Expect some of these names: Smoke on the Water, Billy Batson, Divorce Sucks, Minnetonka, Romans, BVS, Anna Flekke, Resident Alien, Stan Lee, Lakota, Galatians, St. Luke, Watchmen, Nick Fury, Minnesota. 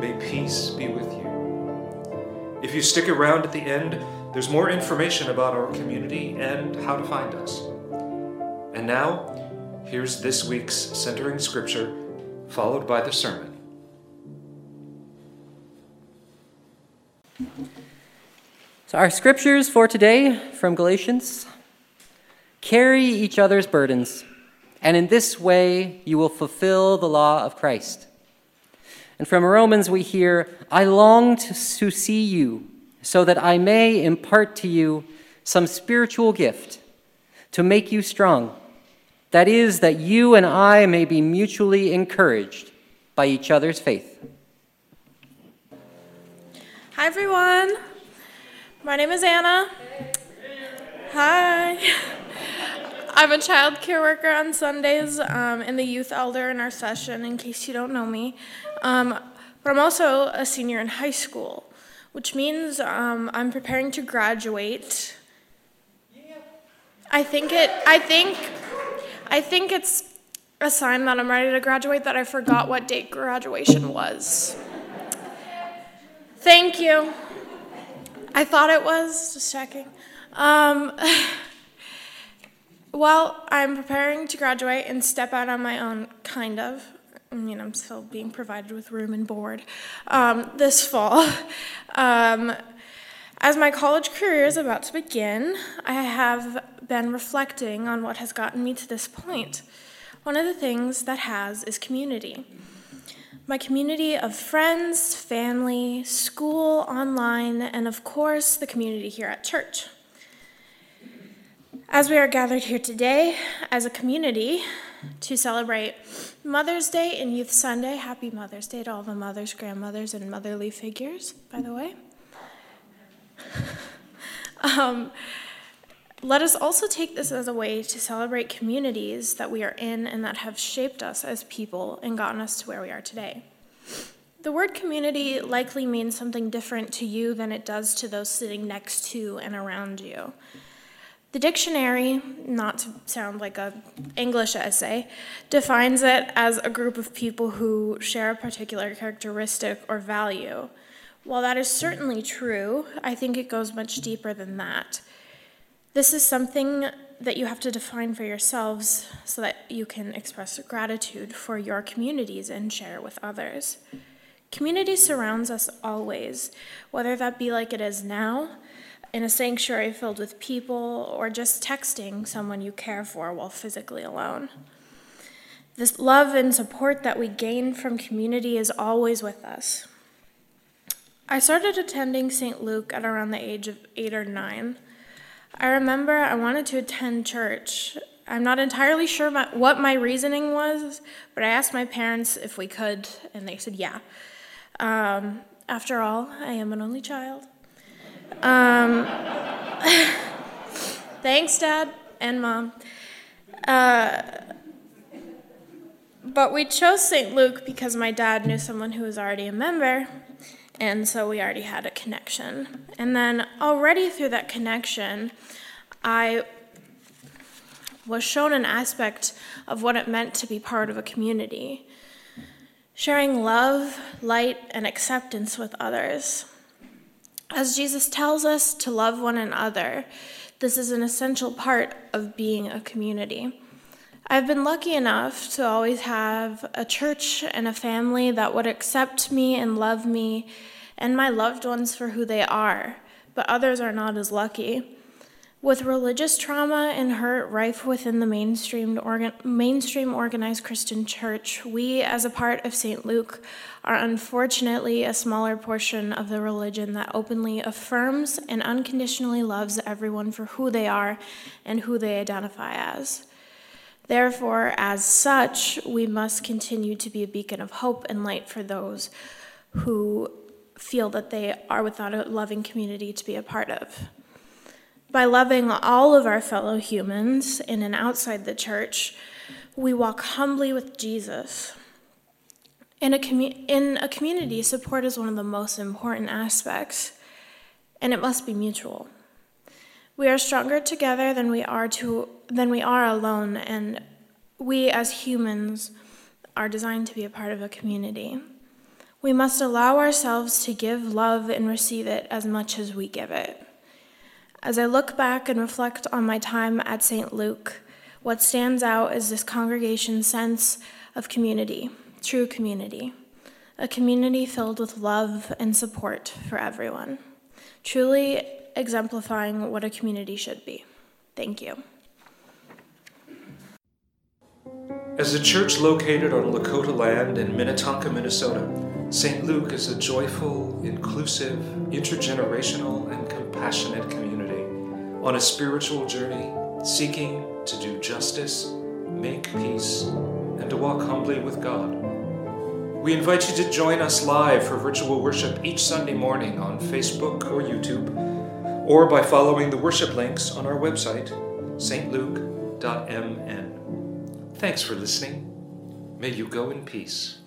May peace be with you. If you stick around at the end, there's more information about our community and how to find us. And now, here's this week's Centering Scripture, followed by the sermon. So our scriptures for today from Galatians: carry each other's burdens, and in this way you will fulfill the law of Christ. And from Romans we hear, I long to see you, so that I may impart to you some spiritual gift to make you strong. That is, that you and I may be mutually encouraged by each other's faith. Hi, everyone. My name is Anna. Hi. I'm a child care worker on Sundays and the youth elder in our session, in case you don't know me. But I'm also a senior in high school, which means I'm preparing to graduate. I think it's a sign that I'm ready to graduate that I forgot what date graduation was. Thank you. I thought it was, just checking. Well, I'm preparing to graduate and step out on my own, kind of. I mean, I'm still being provided with room and board this fall. As my college career is about to begin, I have been reflecting on what has gotten me to this point. One of the things that has is community. My community of friends, family, school, online, and of course, the community here at church. As we are gathered here today as a community to celebrate Mother's Day and Youth Sunday, happy Mother's Day to all the mothers, grandmothers, and motherly figures, by the way. Let us also take this as a way to celebrate communities that we are in and that have shaped us as people and gotten us to where we are today. The word community likely means something different to you than it does to those sitting next to and around you. The dictionary, not to sound like an English essay, defines it as a group of people who share a particular characteristic or value. While that is certainly true, I think it goes much deeper than that. This is something that you have to define for yourselves so that you can express gratitude for your communities and share with others. Community surrounds us always, whether that be like it is now, in a sanctuary filled with people, or just texting someone you care for while physically alone. This love and support that we gain from community is always with us. I started attending St. Luke at around the age of 8 or 9. I remember I wanted to attend church. I'm not entirely sure what my reasoning was, but I asked my parents if we could, and they said yeah. After all, I am an only child. Thanks, Dad and Mom. But we chose St. Luke because my dad knew someone who was already a member, and so we already had a connection. And then already through that connection, I was shown an aspect of what it meant to be part of a community, sharing love, light, and acceptance with others. As Jesus tells us to love one another, this is an essential part of being a community. I've been lucky enough to always have a church and a family that would accept me and love me and my loved ones for who they are, but others are not as lucky. With religious trauma and hurt rife within the mainstream organized Christian church, we, as a part of St. Luke, are unfortunately a smaller portion of the religion that openly affirms and unconditionally loves everyone for who they are and who they identify as. Therefore, as such, we must continue to be a beacon of hope and light for those who feel that they are without a loving community to be a part of. By loving all of our fellow humans in and outside the church, we walk humbly with Jesus. In a community, support is one of the most important aspects, and it must be mutual. We are stronger together than we are alone, and we as humans are designed to be a part of a community. We must allow ourselves to give love and receive it as much as we give it. As I look back and reflect on my time at St. Luke, what stands out is this congregation's sense of community, true community, a community filled with love and support for everyone, truly exemplifying what a community should be. Thank you. As a church located on Lakota land in Minnetonka, Minnesota, St. Luke is a joyful, inclusive, intergenerational, and compassionate community on a spiritual journey seeking to do justice, make peace, and to walk humbly with God. We invite you to join us live for virtual worship each Sunday morning on Facebook or YouTube, or by following the worship links on our website, stluke.mn. Thanks for listening. May you go in peace.